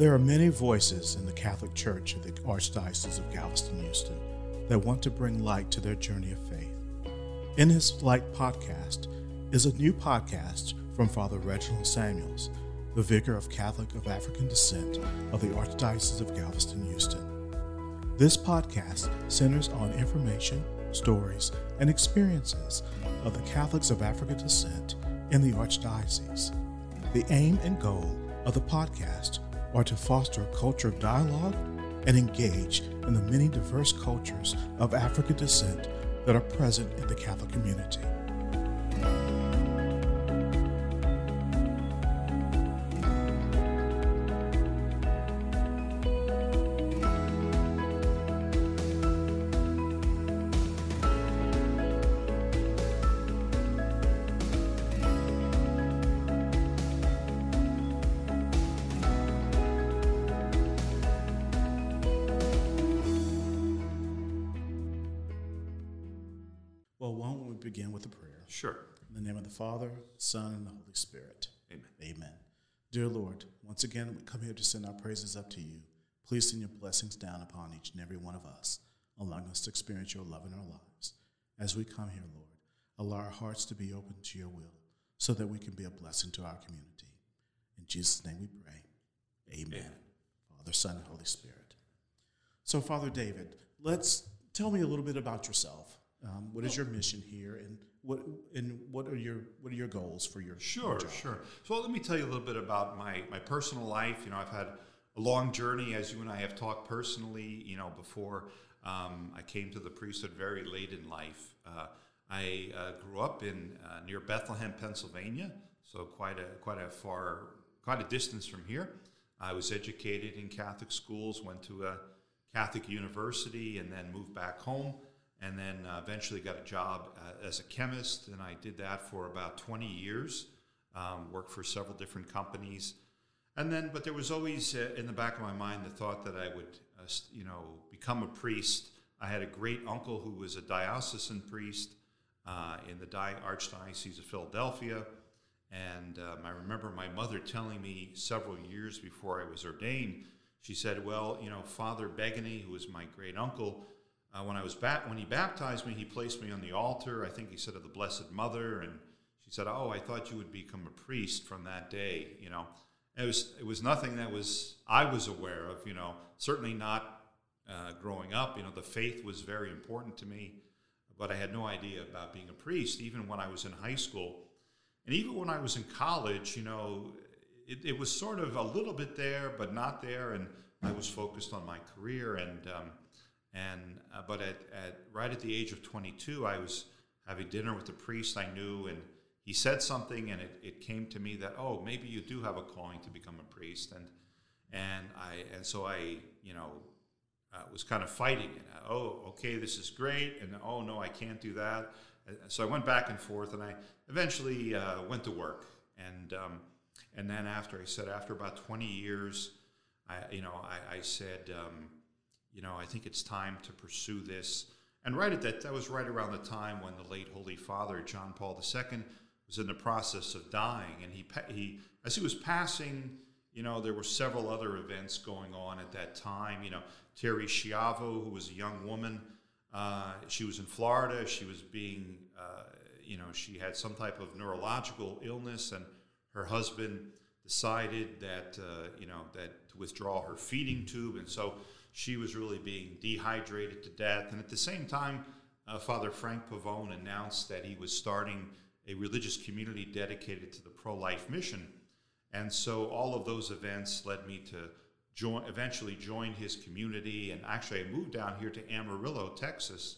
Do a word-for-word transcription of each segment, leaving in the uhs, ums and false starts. There are many voices in the Catholic Church of the Archdiocese of Galveston-Houston that want to bring light to their journey of faith. In His Light Podcast is a new podcast from Father Reginald Samuels, the vicar of Catholic of African descent of the Archdiocese of Galveston-Houston. This podcast centers on information, stories, and experiences of the Catholics of African descent in the Archdiocese. The aim and goal of the podcast are to foster a culture of dialogue and engage in the many diverse cultures of African descent that are present in the Catholic community. Begin with a prayer. Sure. In the name of the Father, Son, and the Holy Spirit. Amen. Amen. Dear Lord, once again we come here to send our praises up to you. Please send your blessings down upon each and every one of us, allowing us to experience your love in our lives. As we come here, Lord, allow our hearts to be open to your will, so that we can be a blessing to our community. In Jesus' name we pray. Amen. Amen. Father, Son, and Holy Spirit. So, Father David, let's tell me a little bit about yourself. Um, what is your mission here, and what and what are your what are your goals for your sure job? sure? So let me tell you a little bit about my my personal life. You know, I've had a long journey, as you and I have talked personally. You know, before um, I came to the priesthood, very late in life. Uh, I uh, grew up in uh, near Bethlehem, Pennsylvania, so quite a quite a far quite a distance from here. I was educated in Catholic schools, went to a Catholic university, and then moved back home. And then uh, eventually got a job uh, as a chemist, and I did that for about twenty years, um, worked for several different companies. And then, but there was always uh, in the back of my mind the thought that I would, uh, you know, become a priest. I had a great uncle who was a diocesan priest uh, in the Di- Archdiocese of Philadelphia. And um, I remember my mother telling me several years before I was ordained, she said, well, you know, Father Begany, who was my great uncle, Uh, when I was bat- when he baptized me, he placed me on the altar, I think he said, of the Blessed Mother, and she said, oh, I thought you would become a priest from that day, you know. It was it was nothing that was I was aware of, you know, certainly not uh, growing up. You know, the faith was very important to me, but I had no idea about being a priest, even when I was in high school. And even when I was in college, you know, it, it was sort of a little bit there, but not there, and I was focused on my career, and... Um, And uh, but at, at right at the age of twenty-two, I was having dinner with a priest I knew, and he said something, and it, it came to me that, oh, maybe you do have a calling to become a priest, and and I and so I you know uh, was kind of fighting it. Oh, okay, this is great, and oh no, I can't do that. So I went back and forth, and I eventually uh, went to work, and um, and then after I said after about twenty years, I you know I, I said. Um, You know, I think it's time to pursue this. And right at that, that was right around the time when the late Holy Father, John Paul the Second, was in the process of dying. And he, he, as he was passing, you know, there were several other events going on at that time. You know, Terry Schiavo, who was a young woman, uh, she was in Florida. She was being, uh, you know, she had some type of neurological illness, and her husband decided that, uh, you know, that to withdraw her feeding tube. And so she was really being dehydrated to death. And at the same time, uh, Father Frank Pavone announced that he was starting a religious community dedicated to the pro-life mission. And so all of those events led me to join, eventually join his community. And actually, I moved down here to Amarillo, Texas,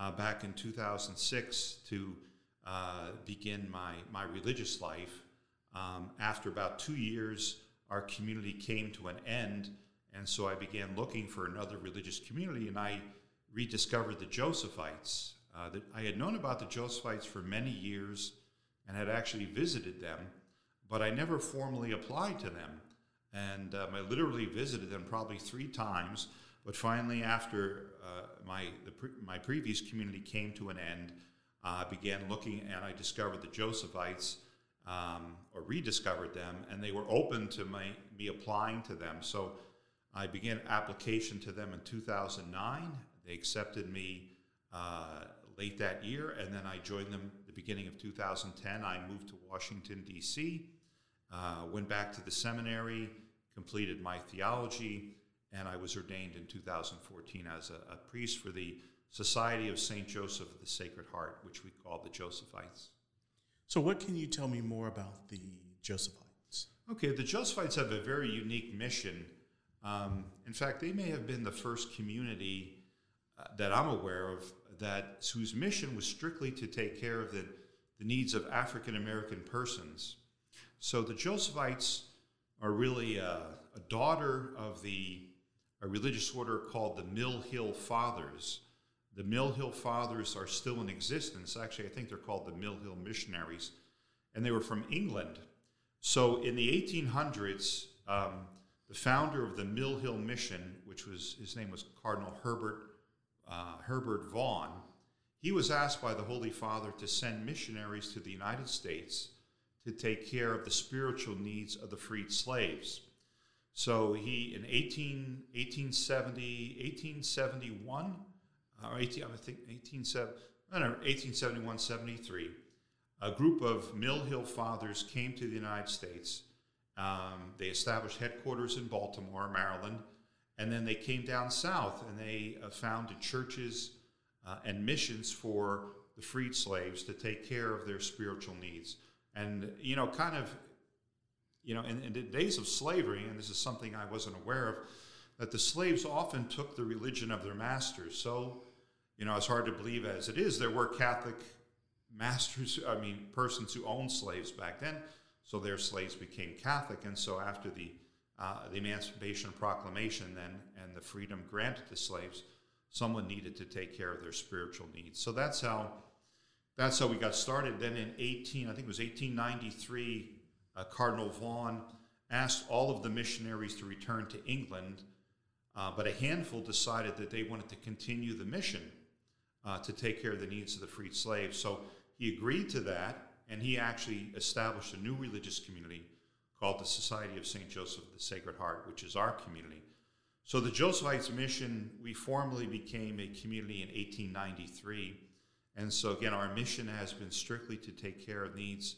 uh, back in two thousand six to uh, begin my, my religious life. Um, after about two years, our community came to an end. And so I began looking for another religious community, and I rediscovered the Josephites. Uh, that I had known about the Josephites for many years and had actually visited them, but I never formally applied to them. And um, I literally visited them probably three times, but finally after uh, my, the pre- my previous community came to an end, I uh, began looking, and I discovered the Josephites. um, or rediscovered them, and they were open to my, me applying to them. So I began application to them in two thousand nine. They accepted me uh, late that year, and then I joined them at the beginning of two thousand ten. I moved to Washington, D C, uh, went back to the seminary, completed my theology, and I was ordained in two thousand fourteen as a, a priest for the Society of Saint Joseph of the Sacred Heart, which we call the Josephites. So what can you tell me more about the Josephites? Okay, the Josephites have a very unique mission. Um, in fact, they may have been the first community uh, that I'm aware of that whose mission was strictly to take care of the, the needs of African-American persons. So the Josephites are really a, a daughter of the a religious order called the Mill Hill Fathers. The Mill Hill Fathers are still in existence. Actually, I think they're called the Mill Hill Missionaries, and they were from England. So in the eighteen hundreds, um, the founder of the Mill Hill Mission, which was, his name was Cardinal Herbert, uh, Herbert Vaughan, he was asked by the Holy Father to send missionaries to the United States to take care of the spiritual needs of the freed slaves. So he, in eighteen, eighteen seventy, eighteen seventy-one, Uh, eighteen, I think eighteen, no, no, eighteen seventy-one seventy-three, a group of Mill Hill Fathers came to the United States. Um, they established headquarters in Baltimore, Maryland, and then they came down south and they uh, founded churches uh, and missions for the freed slaves to take care of their spiritual needs. And, you know, kind of, you know, in, in the days of slavery, and this is something I wasn't aware of, that the slaves often took the religion of their masters. So, you know, as hard to believe as it is, there were Catholic masters, I mean, persons who owned slaves back then, so their slaves became Catholic. And so after the, uh, the Emancipation Proclamation then and the freedom granted to slaves, someone needed to take care of their spiritual needs. So that's how, that's how we got started. Then in eighteen, I think it was eighteen ninety-three, uh, Cardinal Vaughan asked all of the missionaries to return to England. Uh, but a handful decided that they wanted to continue the mission uh, to take care of the needs of the freed slaves. So he agreed to that, and he actually established a new religious community called the Society of Saint Joseph of the Sacred Heart, which is our community. So the Josephites' mission, we formally became a community in eighteen ninety-three. And so again, our mission has been strictly to take care of needs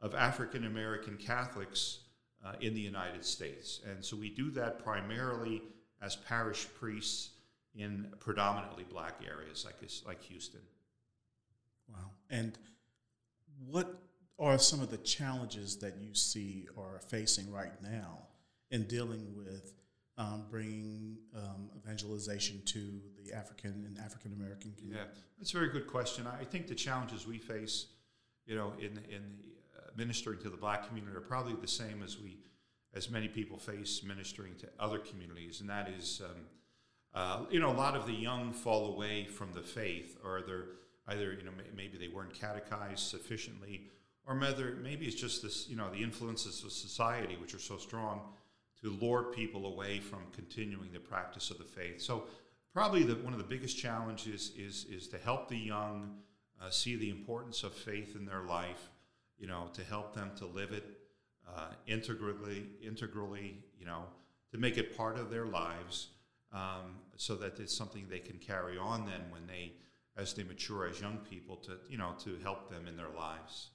of African-American Catholics uh, in the United States. And so we do that primarily as parish priests in predominantly black areas like like Houston. Wow. And what are some of the challenges that you see or are facing right now in dealing with um, bringing um, evangelization to the African and African-American community? Yeah, that's a very good question. I think the challenges we face, you know, in, in uh, ministering to the black community are probably the same as we as many people face ministering to other communities, and that is, um, uh, you know, a lot of the young fall away from the faith, or they're either, you know, maybe they weren't catechized sufficiently, or maybe it's just this, you know, the influences of society, which are so strong, to lure people away from continuing the practice of the faith. So probably the, one of the biggest challenges is, is to help the young uh, see the importance of faith in their life, you know, to help them to live it, Uh, integrally, integrally, you know, to make it part of their lives, um, so that it's something they can carry on then when they, as they mature as young people, to, you know, to help them in their lives.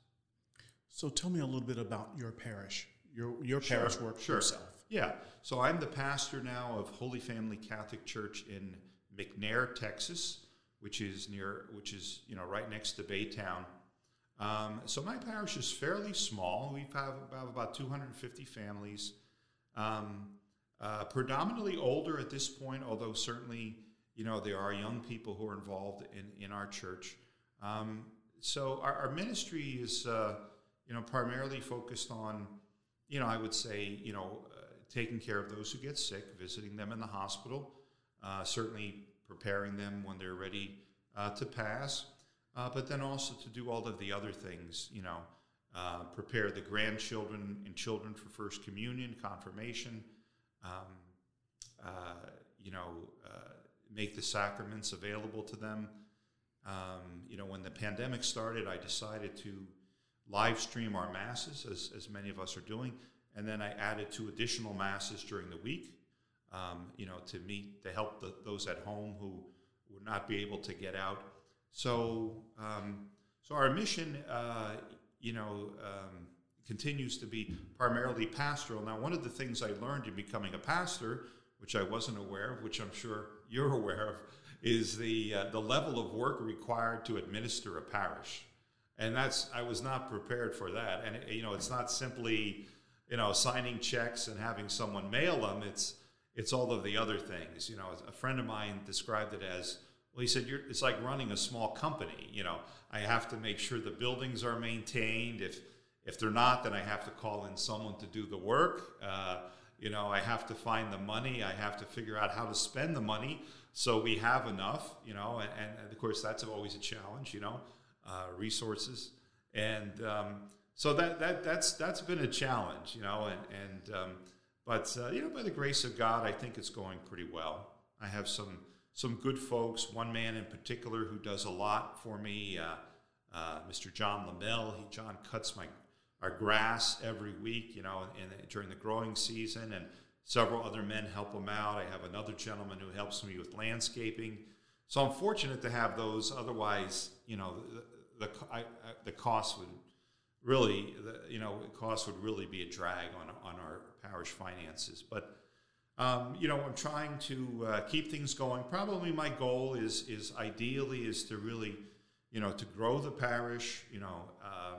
So tell me a little bit about your parish, your your sure, parish work sure. yourself. Yeah, so I'm the pastor now of Holy Family Catholic Church in McNair, Texas, which is near, which is, you know, right next to Baytown. Um, so my parish is fairly small. We have about two hundred fifty families, um, uh, predominantly older at this point, although certainly, you know, there are young people who are involved in, in our church. Um, so our, our ministry is, uh, you know, primarily focused on, you know, I would say, you know, uh, taking care of those who get sick, visiting them in the hospital, uh, certainly preparing them when they're ready uh, to pass. Uh, but then also to do all of the other things, you know, uh, prepare the grandchildren and children for First Communion, confirmation, um, uh, you know, uh, make the sacraments available to them. Um, you know, when the pandemic started, I decided to live stream our masses, as, as many of us are doing. And then I added two additional masses during the week, um, you know, to meet, to help the, those at home who would not be able to get out. So, um, so our mission, uh, you know, um, continues to be primarily pastoral. Now, one of the things I learned in becoming a pastor, which I wasn't aware of, which I'm sure you're aware of, is the uh, the level of work required to administer a parish. And that's, I was not prepared for that. And, you know, it's not simply, you know, signing checks and having someone mail them. It's, it's all of the other things. You know, a friend of mine described it as, well, he said, you're, it's like running a small company. You know, I have to make sure the buildings are maintained. If, if they're not, then I have to call in someone to do the work. Uh, you know, I have to find the money. I have to figure out how to spend the money so we have enough, you know, and, and of course, that's always a challenge, you know. Uh, resources, and um, so that that that's that's been a challenge, you know, and and um, but uh, you know, by the grace of God, I think it's going pretty well. I have some some good folks. One man in particular who does a lot for me, uh, uh, Mister John LaMille. He John cuts my our grass every week, you know, and, and during the growing season, and several other men help him out. I have another gentleman who helps me with landscaping. So I'm fortunate to have those. Otherwise, you know, the the, I, I, the cost would really, the, you know, the cost would really be a drag on on our parish finances. But um, you know, I'm trying to uh, keep things going. Probably my goal is is ideally is to really, you know, to grow the parish. You know, uh,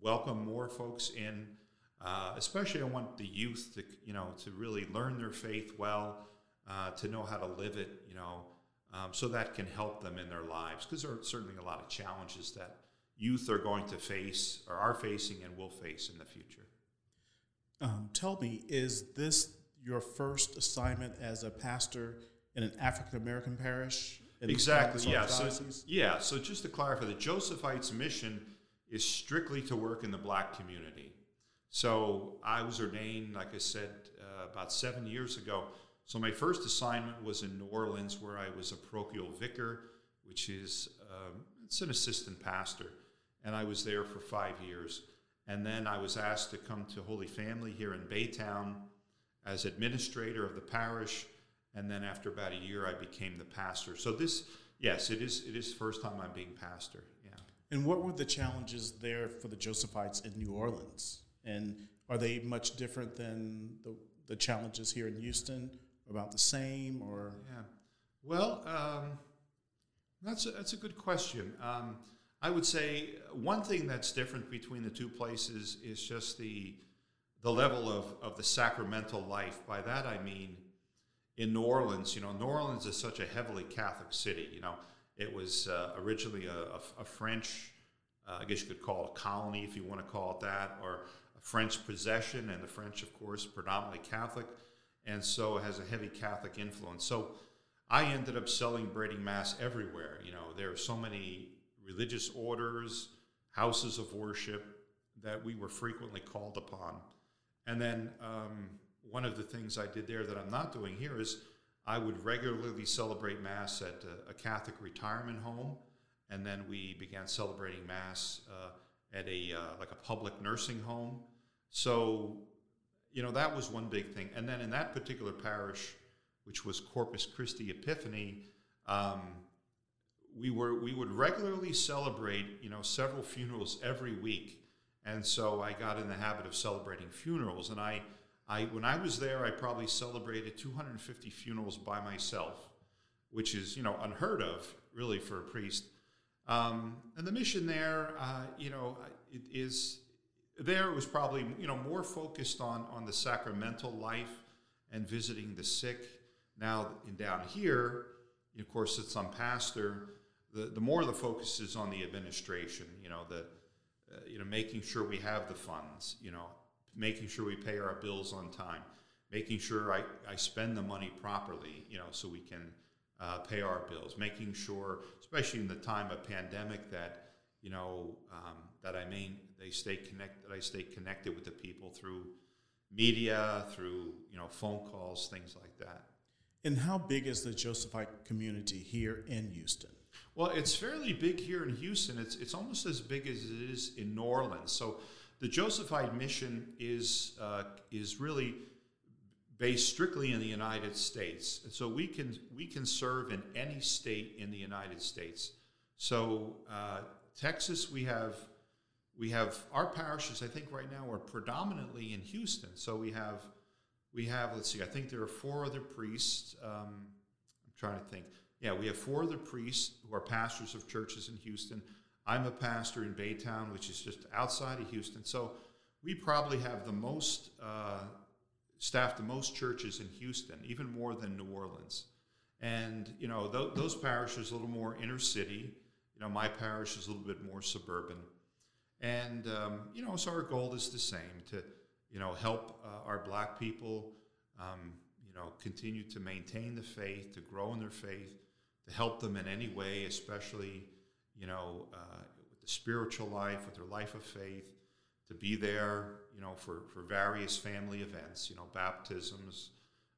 welcome more folks in. Uh, especially, I want the youth to, you know, to really learn their faith well, uh, to know how to live it. You know. Um, so that can help them in their lives, because there are certainly a lot of challenges that youth are going to face, or are facing, and will face in the future. Um, tell me, is this your first assignment as a pastor in an African American parish? Exactly. Yeah. So, yeah. So just to clarify, the Josephites' mission is strictly to work in the Black community. So I was ordained, like I said, uh, about seven years ago. So my first assignment was in New Orleans, where I was a parochial vicar, which is um, it's an assistant pastor, and I was there for five years. And then I was asked to come to Holy Family here in Baytown as administrator of the parish, and then after about a year, I became the pastor. So this, yes, it is it is the first time I'm being pastor. Yeah. And what were the challenges there for the Josephites in New Orleans? And are they much different than the the challenges here in Houston? About the same, or yeah, well, um, that's a, that's a good question. Um, I would say one thing that's different between the two places is just the the level of of the sacramental life. By that I mean, in New Orleans, you know, New Orleans is such a heavily Catholic city. You know, it was uh, originally a, a, a French, uh, I guess you could call it a colony if you want to call it that, or a French possession, and the French, of course, predominantly Catholic. And so it has a heavy Catholic influence. So I ended up celebrating Mass everywhere. You know, there are so many religious orders, houses of worship that we were frequently called upon. And then um, one of the things I did there that I'm not doing here is I would regularly celebrate Mass at a, a Catholic retirement home. And then we began celebrating Mass uh, at a uh, like a public nursing home. So, you know, that was one big thing. And then in that particular parish, which was Corpus Christi Epiphany, um, we were we would regularly celebrate, you know, several funerals every week. And so I got in the habit of celebrating funerals. And I, I when I was there, I probably celebrated two hundred fifty funerals by myself, which is, you know, unheard of, really, for a priest. Um, and the mission there, uh, you know, it is... There it was probably, you know, more focused on, on the sacramental life and visiting the sick. Now, and down here, of course, since I'm pastor, the, the more the focus is on the administration, you know, the, uh, you know, making sure we have the funds, you know, making sure we pay our bills on time, making sure I, I spend the money properly, you know, so we can uh, pay our bills, making sure, especially in the time of pandemic, that, you know, um, that I mean, they stay connected. I stay connected with the people through media, through, you know, phone calls, things like that. And how big is the Josephite community here in Houston? Well, it's fairly big here in Houston. It's it's almost as big as it is in New Orleans. So the Josephite mission is uh, is really based strictly in the United States. And so we can we can serve in any state in the United States. So uh, Texas, we have we have our parishes. I think right now are predominantly in Houston. So we have we have let's see. I think there are four other priests. Um, I'm trying to think. Yeah, we have four other priests who are pastors of churches in Houston. I'm a pastor in Baytown, which is just outside of Houston. So we probably have the most, uh, staff the most churches in Houston, even more than New Orleans. And, you know, th- those parishes a little more inner city. You know, my parish is a little bit more suburban. And, um, you know, so our goal is the same, to, you know, help uh, our Black people, um, you know, continue to maintain the faith, to grow in their faith, to help them in any way, especially, you know, uh, with the spiritual life, with their life of faith, to be there, you know, for, for various family events, you know, baptisms,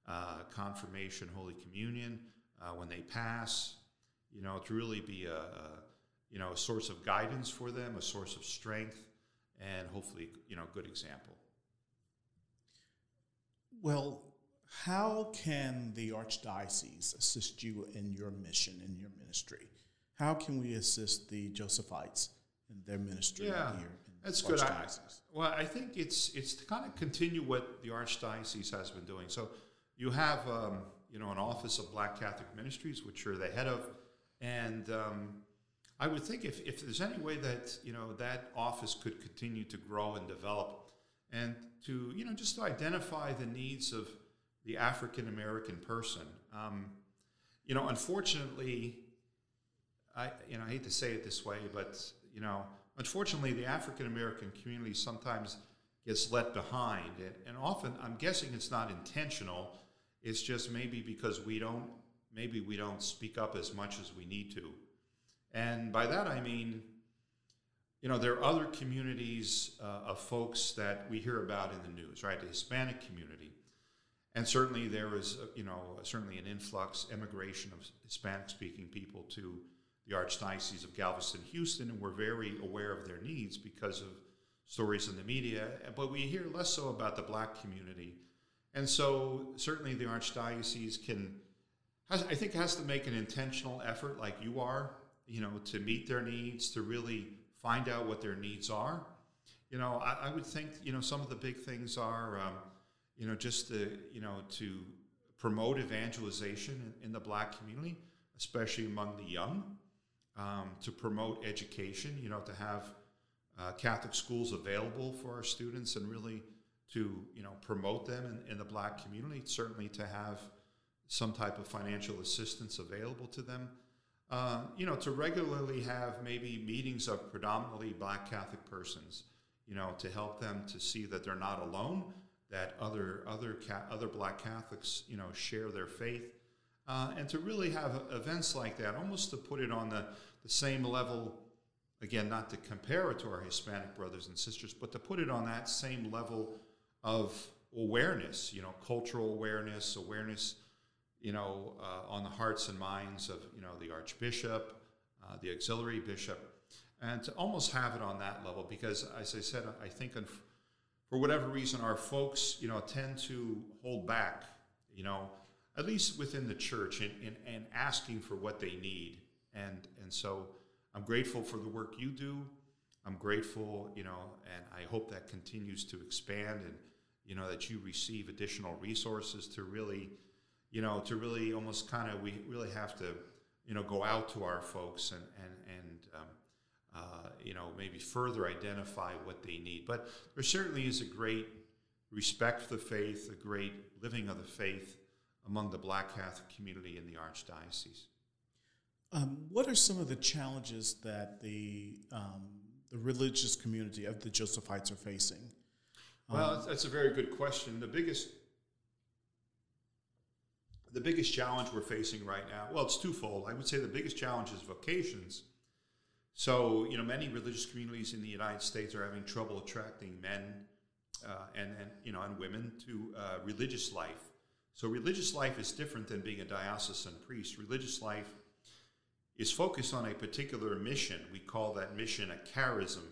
uh, confirmation, Holy Communion, uh, when they pass, you know, to really be a, a, you know, a source of guidance for them, a source of strength, and hopefully, you know, good example. Well, how can the Archdiocese assist you in your mission, in your ministry? How can we assist the Josephites in their ministry yeah, here in that's the good. I, well, I think it's it's to kind of continue what the Archdiocese has been doing. So you have, um, you know, an Office of Black Catholic Ministries, which you're the head of. And um, I would think if, if there's any way that, you know, that office could continue to grow and develop and to, you know, just to identify the needs of the African-American person. Um, you know, unfortunately... I, you know, I hate to say it this way, but, you know, unfortunately, the African-American community sometimes gets left behind. And, and often, I'm guessing it's not intentional. It's just maybe because we don't, maybe we don't speak up as much as we need to. And by that, I mean, you know, there are other communities uh, of folks that we hear about in the news, right? The Hispanic community. And certainly there is, you know, certainly an influx, emigration of Hispanic-speaking people to the Archdiocese of Galveston-Houston, and we're very aware of their needs because of stories in the media, but we hear less so about the Black community. And so certainly the Archdiocese can, has, I think has to make an intentional effort like you are, you know, to meet their needs, to really find out what their needs are. You know, I, I would think, you know, some of the big things are, um, you know, just to, you know, to promote evangelization in, in the Black community, especially among the young. Um, to promote education, you know, to have uh, Catholic schools available for our students and really to, you know, promote them in, in the Black community, certainly to have some type of financial assistance available to them. Uh, you know, to regularly have maybe meetings of predominantly Black Catholic persons, you know, to help them to see that they're not alone, that other, other, ca- other Black Catholics, you know, share their faith. Uh, and to really have events like that, almost to put it on the, the same level, again, not to compare it to our Hispanic brothers and sisters, but to put it on that same level of awareness, you know, cultural awareness, awareness, you know, uh, on the hearts and minds of, you know, the Archbishop, uh, the auxiliary bishop, and to almost have it on that level. Because, as I said, I think on, for whatever reason, our folks, you know, tend to hold back, you know, at least within the church, and, and, and asking for what they need. And and so I'm grateful for the work you do. I'm grateful, you know, and I hope that continues to expand and, you know, that you receive additional resources to really, you know, to really almost kind of, we really have to, you know, go out to our folks and, and, and um, uh, you know, maybe further identify what they need. But there certainly is a great respect for the faith, a great living of the faith among the Black Catholic community in the Archdiocese. Um, what are some of the challenges that the um, the religious community of the Josephites are facing? Well, um, that's a very good question. The biggest the biggest challenge we're facing right now, well, it's twofold. I would say the biggest challenge is vocations. So, you know, many religious communities in the United States are having trouble attracting men uh, and, and you know and women to uh, religious life. So religious life is different than being a diocesan priest. Religious life is focused on a particular mission. We call that mission a charism.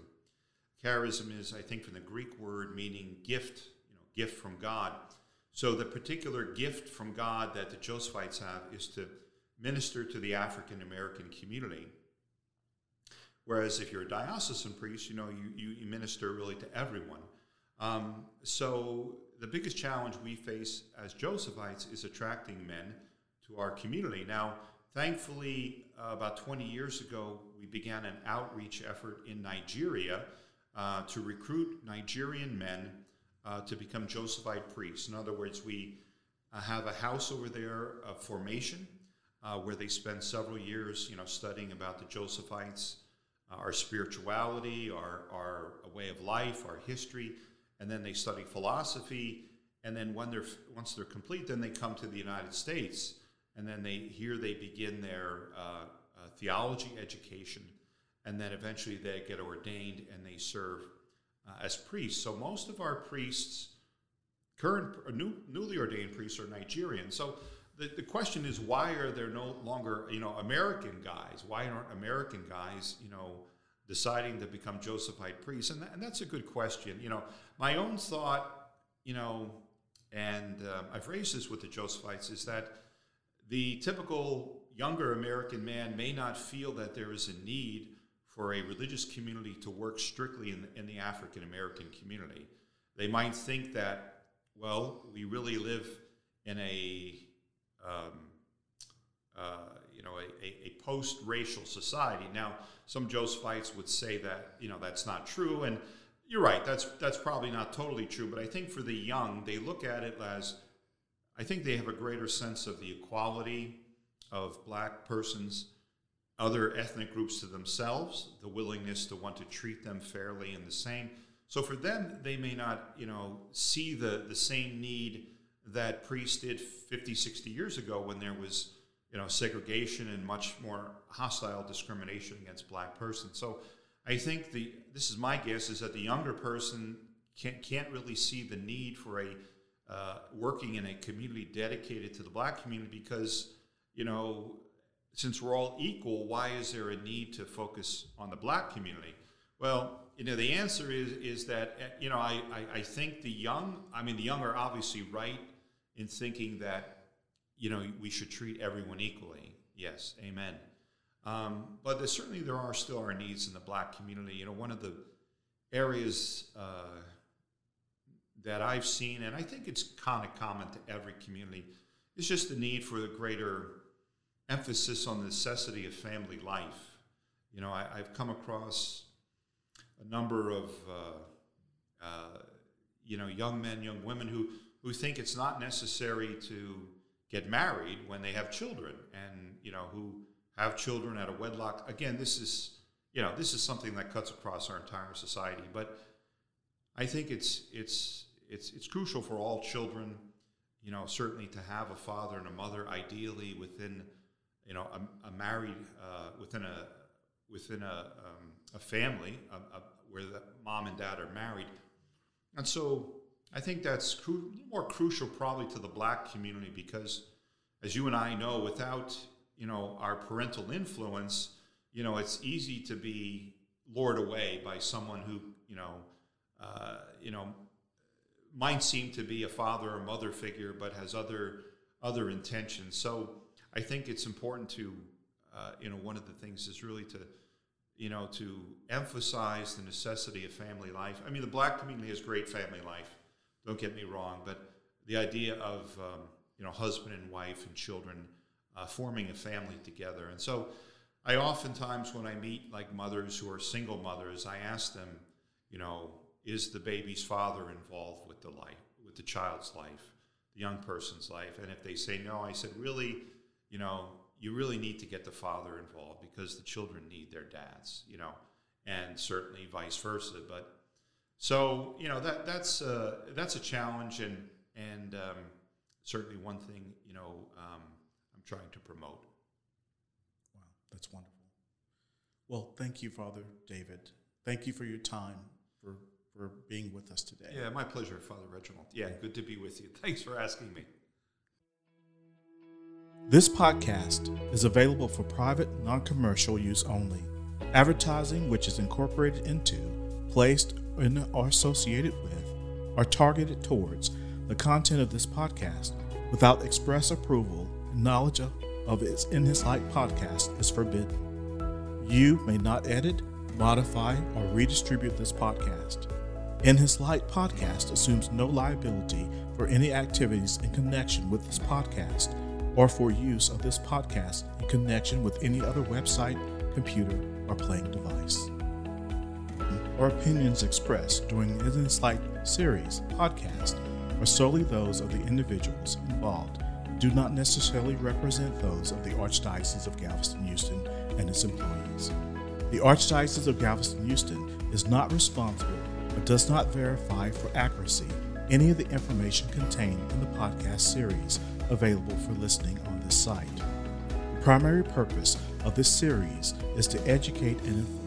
Charism is, I think, from the Greek word meaning gift, you know, gift from God. So the particular gift from God that the Josephites have is to minister to the African-American community. Whereas if you're a diocesan priest, you know, you, you minister really to everyone. Um, so the biggest challenge we face as Josephites is attracting men to our community. Now, thankfully, uh, about twenty years ago, we began an outreach effort in Nigeria uh, to recruit Nigerian men uh, to become Josephite priests. In other words, we uh, have a house over there of formation uh, where they spend several years, you know, studying about the Josephites, uh, our spirituality, our, our way of life, our history. And then they study philosophy, and then when they're once they're complete, then they come to the United States, and then they here they begin their uh, uh, theology education, and then eventually they get ordained and they serve uh, as priests. So most of our priests, current or new, newly ordained priests, are Nigerian. So the the question is, why are there no longer you know American guys? Why aren't American guys you know? deciding to become Josephite priests? And, that, and that's a good question. You know, my own thought, you know, and uh, I've raised this with the Josephites, is that the typical younger American man may not feel that there is a need for a religious community to work strictly in the, in the African-American community. They might think that, well, we really live in a, um, uh, you know, a, a, a post-racial society. Now, some Josephites would say that, you know, that's not true. And you're right, that's that's probably not totally true. But I think for the young, they look at it as, I think they have a greater sense of the equality of black persons, other ethnic groups to themselves, the willingness to want to treat them fairly and the same. So for them, they may not, you know, see the, the same need that priests did fifty, sixty years ago when there was, you know, segregation and much more hostile discrimination against black persons. So I think the, this is my guess, is that the younger person can't, can't really see the need for a uh, working in a community dedicated to the black community because, you know, since we're all equal, why is there a need to focus on the black community? Well, you know, the answer is, is that, you know, I, I, I think the young, I mean, the young are obviously right in thinking that, you know, we should treat everyone equally. Yes, amen. Um, but there, certainly there are still our needs in the black community. You know, one of the areas uh, that I've seen, and I think it's kind of common to every community, is just the need for a greater emphasis on the necessity of family life. You know, I, I've come across a number of, uh, uh, you know, young men, young women who, who think it's not necessary to get married when they have children, and, you know, who have children out of wedlock. Again, this is, you know, this is something that cuts across our entire society, but I think it's, it's, it's, it's crucial for all children, you know, certainly to have a father and a mother, ideally within, you know, a, a married, uh, within a, within a, um, a family a, a, where the mom and dad are married. And so I think that's cru- more crucial probably to the black community because, as you and I know, without, you know, our parental influence, you know, it's easy to be lured away by someone who, you know, uh, you know, might seem to be a father or mother figure but has other other intentions. So I think it's important to, uh, you know, one of the things is really to, you know, to emphasize the necessity of family life. I mean, the black community has great family life. Don't get me wrong, but the idea of, um, you know, husband and wife and children uh, forming a family together. And so I oftentimes, when I meet like mothers who are single mothers, I ask them, you know, is the baby's father involved with the life, with the child's life, the young person's life? And if they say no, I said, really, you know, you really need to get the father involved because the children need their dads, you know, and certainly vice versa. But so, you know, that that's uh, that's a challenge, and and um, certainly one thing, you know, um, I'm trying to promote. Wow, that's wonderful. Well, thank you, Father David. Thank you for your time, for, for being with us today. Yeah, my pleasure, Father Reginald. Yeah, good to be with you. Thanks for asking me. This podcast is available for private, non-commercial use only. Advertising which is incorporated into, placed in, or associated with, or targeted towards the content of this podcast without express approval and knowledge of, of its In His Light podcast is forbidden. You may not edit, modify, or redistribute this podcast. In His Light podcast assumes no liability for any activities in connection with this podcast or for use of this podcast in connection with any other website, computer, or playing device. Or opinions expressed during the In His Light series podcast are solely those of the individuals involved and do not necessarily represent those of the Archdiocese of Galveston-Houston and its employees. The Archdiocese of Galveston-Houston is not responsible but does not verify for accuracy any of the information contained in the podcast series available for listening on this site. The primary purpose of this series is to educate and inform